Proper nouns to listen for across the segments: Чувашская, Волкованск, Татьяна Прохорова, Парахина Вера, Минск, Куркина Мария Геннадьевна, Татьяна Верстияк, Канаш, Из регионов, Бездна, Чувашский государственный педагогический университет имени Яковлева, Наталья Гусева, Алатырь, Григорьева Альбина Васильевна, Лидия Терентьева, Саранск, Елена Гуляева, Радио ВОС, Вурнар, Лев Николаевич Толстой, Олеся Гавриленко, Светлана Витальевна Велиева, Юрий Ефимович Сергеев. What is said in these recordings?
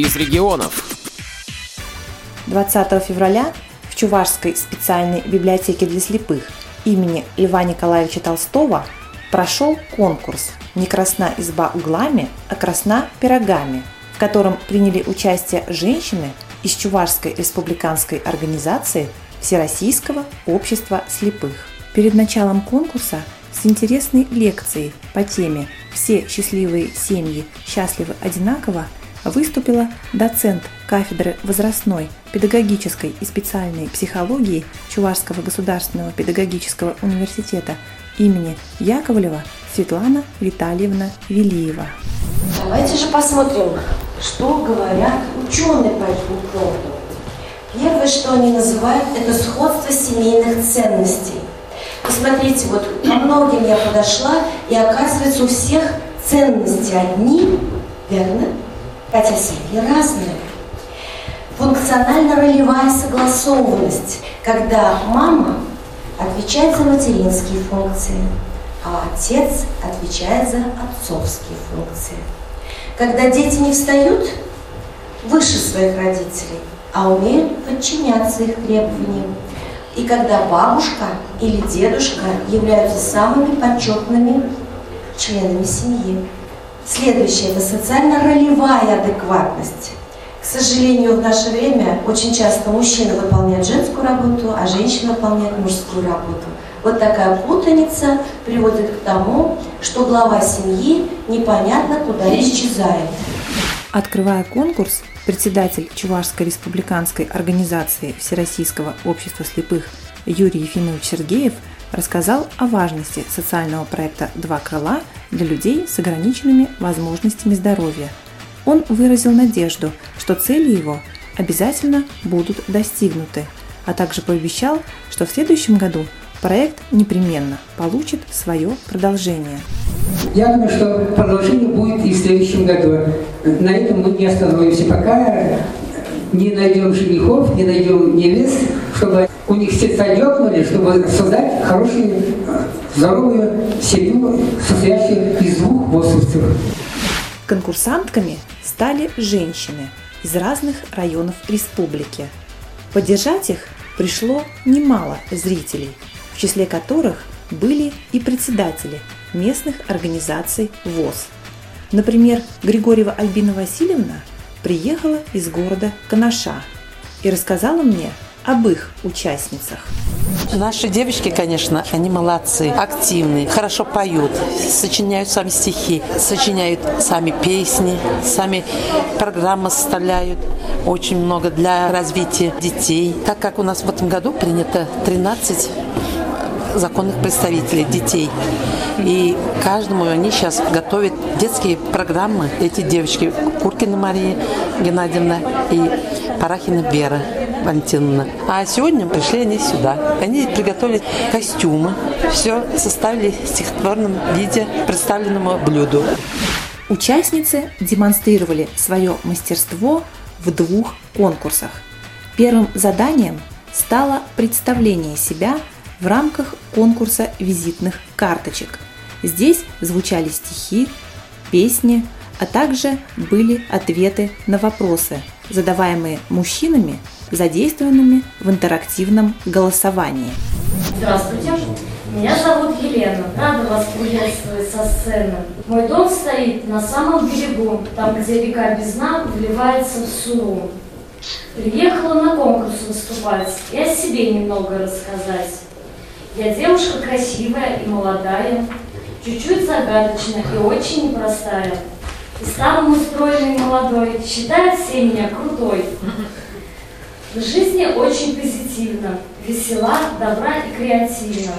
из регионов. 20 февраля в Чувашской специальной библиотеке для слепых имени Льва Николаевича Толстого прошел конкурс «Не красна изба углами, а красна пирогами», в котором приняли участие женщины из Чувашской республиканской организации Всероссийского общества слепых. Перед началом конкурса с интересной лекцией по теме «Все счастливые семьи счастливы одинаково» выступила доцент кафедры возрастной, педагогической и специальной психологии Чувашского государственного педагогического университета имени Яковлева Светлана Витальевна Велиева. Давайте же посмотрим, что говорят ученые по этому поводу. Первое, что они называют, это сходство семейных ценностей. Посмотрите, вот ко многим я подошла, и оказывается, у всех ценности одни, верно? Хотя семьи разные. Функционально-ролевая согласованность, когда мама отвечает за материнские функции, а отец отвечает за отцовские функции. Когда дети не встают выше своих родителей, а умеют подчиняться их требованиям. И когда бабушка или дедушка являются самыми почетными членами семьи. Следующее – это социально-ролевая адекватность. К сожалению, в наше время очень часто мужчина выполняет женскую работу, а женщина выполняет мужскую работу. Вот такая путаница приводит к тому, что глава семьи непонятно куда исчезает. Открывая конкурс, председатель Чувашской республиканской организации Всероссийского общества слепых Юрий Ефимович Сергеев рассказал о важности социального проекта «Два крыла» для людей с ограниченными возможностями здоровья. Он выразил надежду, что цели его обязательно будут достигнуты, а также пообещал, что в следующем году проект непременно получит свое продолжение. Я думаю, что продолжение будет и в следующем году. На этом мы не остановимся, пока не найдем женихов, не найдем невест, чтобы у них сердца дёрнули, чтобы создать хорошую, здоровую семью, состоящую из двух ВОСовцев. Конкурсантками стали женщины из разных районов республики. Поддержать их пришло немало зрителей, в числе которых были и председатели местных организаций ВОС. Например, Григорьева Альбина Васильевна приехала из города Канаша и рассказала мне об их участницах. Наши девочки, конечно, они молодцы, активные, хорошо поют, сочиняют сами стихи, сочиняют сами песни, сами программы составляют. Очень много для развития детей. Так как у нас в этом году принято 13 законных представителей детей. И каждому они сейчас готовят детские программы. Эти девочки Куркина Мария Геннадьевна и Парахина Вера. А сегодня пришли они сюда. Они приготовили костюмы, все составили в стихотворном виде представленному блюду. Участницы демонстрировали свое мастерство в двух конкурсах. Первым заданием стало представление себя в рамках конкурса визитных карточек. Здесь звучали стихи, песни, а также были ответы на вопросы, задаваемые мужчинами, задействованными в интерактивном голосовании. Здравствуйте, меня зовут Елена. Рада вас приветствовать со сцены. Мой дом стоит на самом берегу, там, где река Бездна вливается в Суру. Приехала на конкурс выступать и о себе немного рассказать. Я девушка красивая и молодая, чуть-чуть загадочная и очень непростая. И самым устроенный молодой, считает все меня крутой. В жизни очень позитивно, весела, добра и креативна.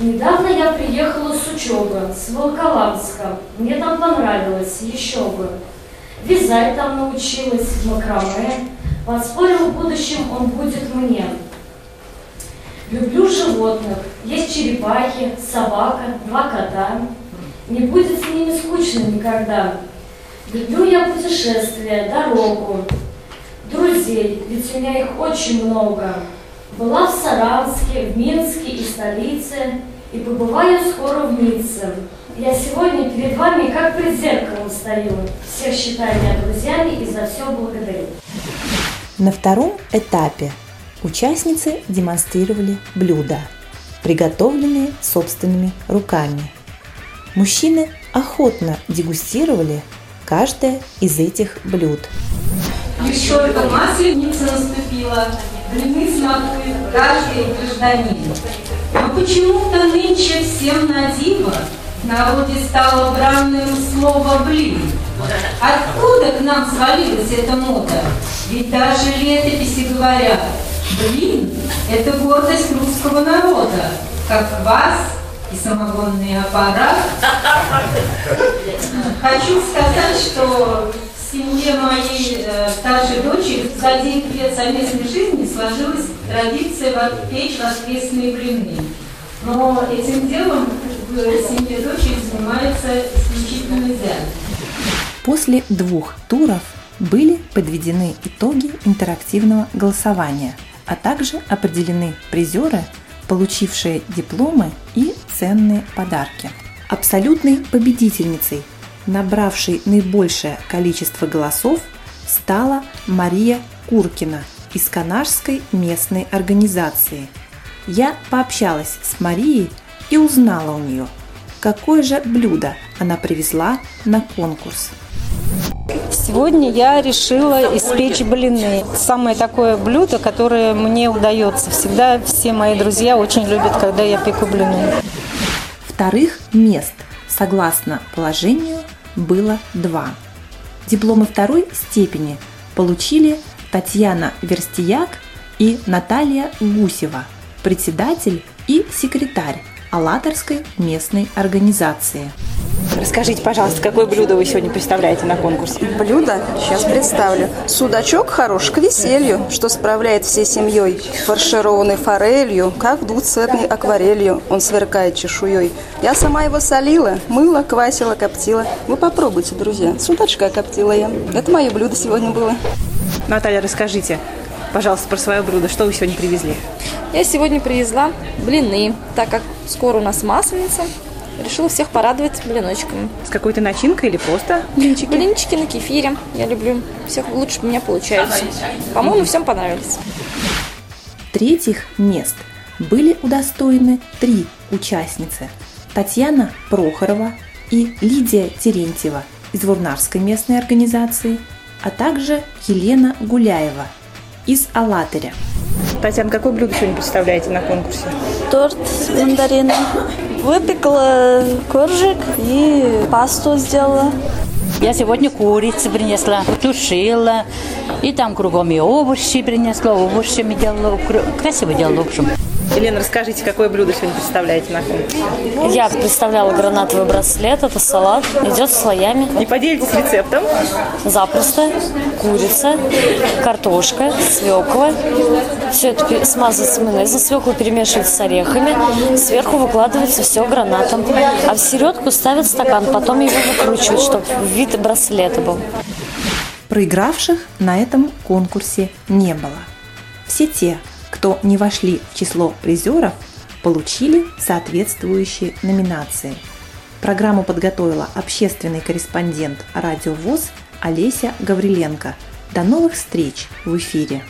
Недавно я приехала с учебы, с Волкованска. Мне там понравилось, еще бы. Вязать там научилась, в макраме. Подспорил, в будущем он будет мне. Люблю животных. Есть черепахи, собака, два кота. Не будет с ними скучно никогда. Люблю я путешествия, дорогу, друзей, ведь у меня их очень много. Была в Саранске, в Минске и столице, и побываю скоро в Минске. Я сегодня перед вами как перед зеркалом стою. Всех считаю меня друзьями и за все благодарю. На втором этапе участницы демонстрировали блюда, приготовленные собственными руками. Мужчины охотно дегустировали каждое из этих блюд. Еще масленица наступила, блины смакует каждый гражданин. Но почему-то нынче всем на диво в народе стало бранным слово «блин». Откуда к нам свалилась эта мода? Ведь даже летописи говорят, блин – это гордость русского народа, как квас и самогонный аппарат. Хочу сказать, что в семье моей старшей дочери за 9 лет совместной жизни сложилась традиция печь воскресные блины. Но этим делом в семье дочери занимается исключительно нельзя. После 2 туров были подведены итоги интерактивного голосования, а также определены призеры, получившие дипломы и ценные подарки. Абсолютной победительницей, набравшей наибольшее количество голосов, стала Мария Куркина из Канашской местной организации. Я пообщалась с Марией и узнала у нее, какое же блюдо она привезла на конкурс. Сегодня я решила испечь блины. Самое такое блюдо, которое мне удается. Всегда все мои друзья очень любят, когда я пеку блины. Вторых мест, согласно положению, было 2. Дипломы 2 степени получили Татьяна Верстияк и Наталья Гусева, председатель и секретарь Алатырской местной организации. Расскажите, пожалуйста, какое блюдо вы сегодня представляете на конкурс? Блюдо? Сейчас представлю. Судачок хорош к веселью, что справляет всей семьей. Фаршированный форелью, как двуцветной акварелью, он сверкает чешуей. Я сама его солила, мыла, квасила, коптила. Вы попробуйте, друзья. Судачка коптила я. Это мое блюдо сегодня было. Наталья, расскажите, пожалуйста, про свое блюдо. Что вы сегодня привезли? Я сегодня привезла блины, так как скоро у нас масленица. Решила всех порадовать блиночками. С какой-то начинкой или просто блинчики? Блинчики на кефире. Я люблю. Всех лучше у меня получается. По-моему, всем понравились. Третьих мест были удостоены 3 участницы. Татьяна Прохорова и Лидия Терентьева из Вурнарской местной организации, а также Елена Гуляева из Алатыря. Татьяна, какое блюдо сегодня представляете на конкурсе? Торт с мандарином. Выпекла коржик и пасту сделала. Я сегодня курицу принесла, тушила. И там кругом и овощи принесла, овощами делала, красиво делала, в общем. Елена, расскажите, какое блюдо сегодня представляете на конкурсе? Я представляла гранатовый браслет, это салат, идет слоями. Не поделитесь рецептом? Запросто. Курица, картошка, свекла. Все это смазывается майонезом, свекла перемешивают с орехами, сверху выкладывается все гранатом. А в середку ставят стакан, потом его выкручивают, чтобы вид браслета был. Проигравших на этом конкурсе не было. Все те, кто не вошли в число призеров, получили соответствующие номинации. Программу подготовила общественный корреспондент Радио ВОС Олеся Гавриленко. До новых встреч в эфире!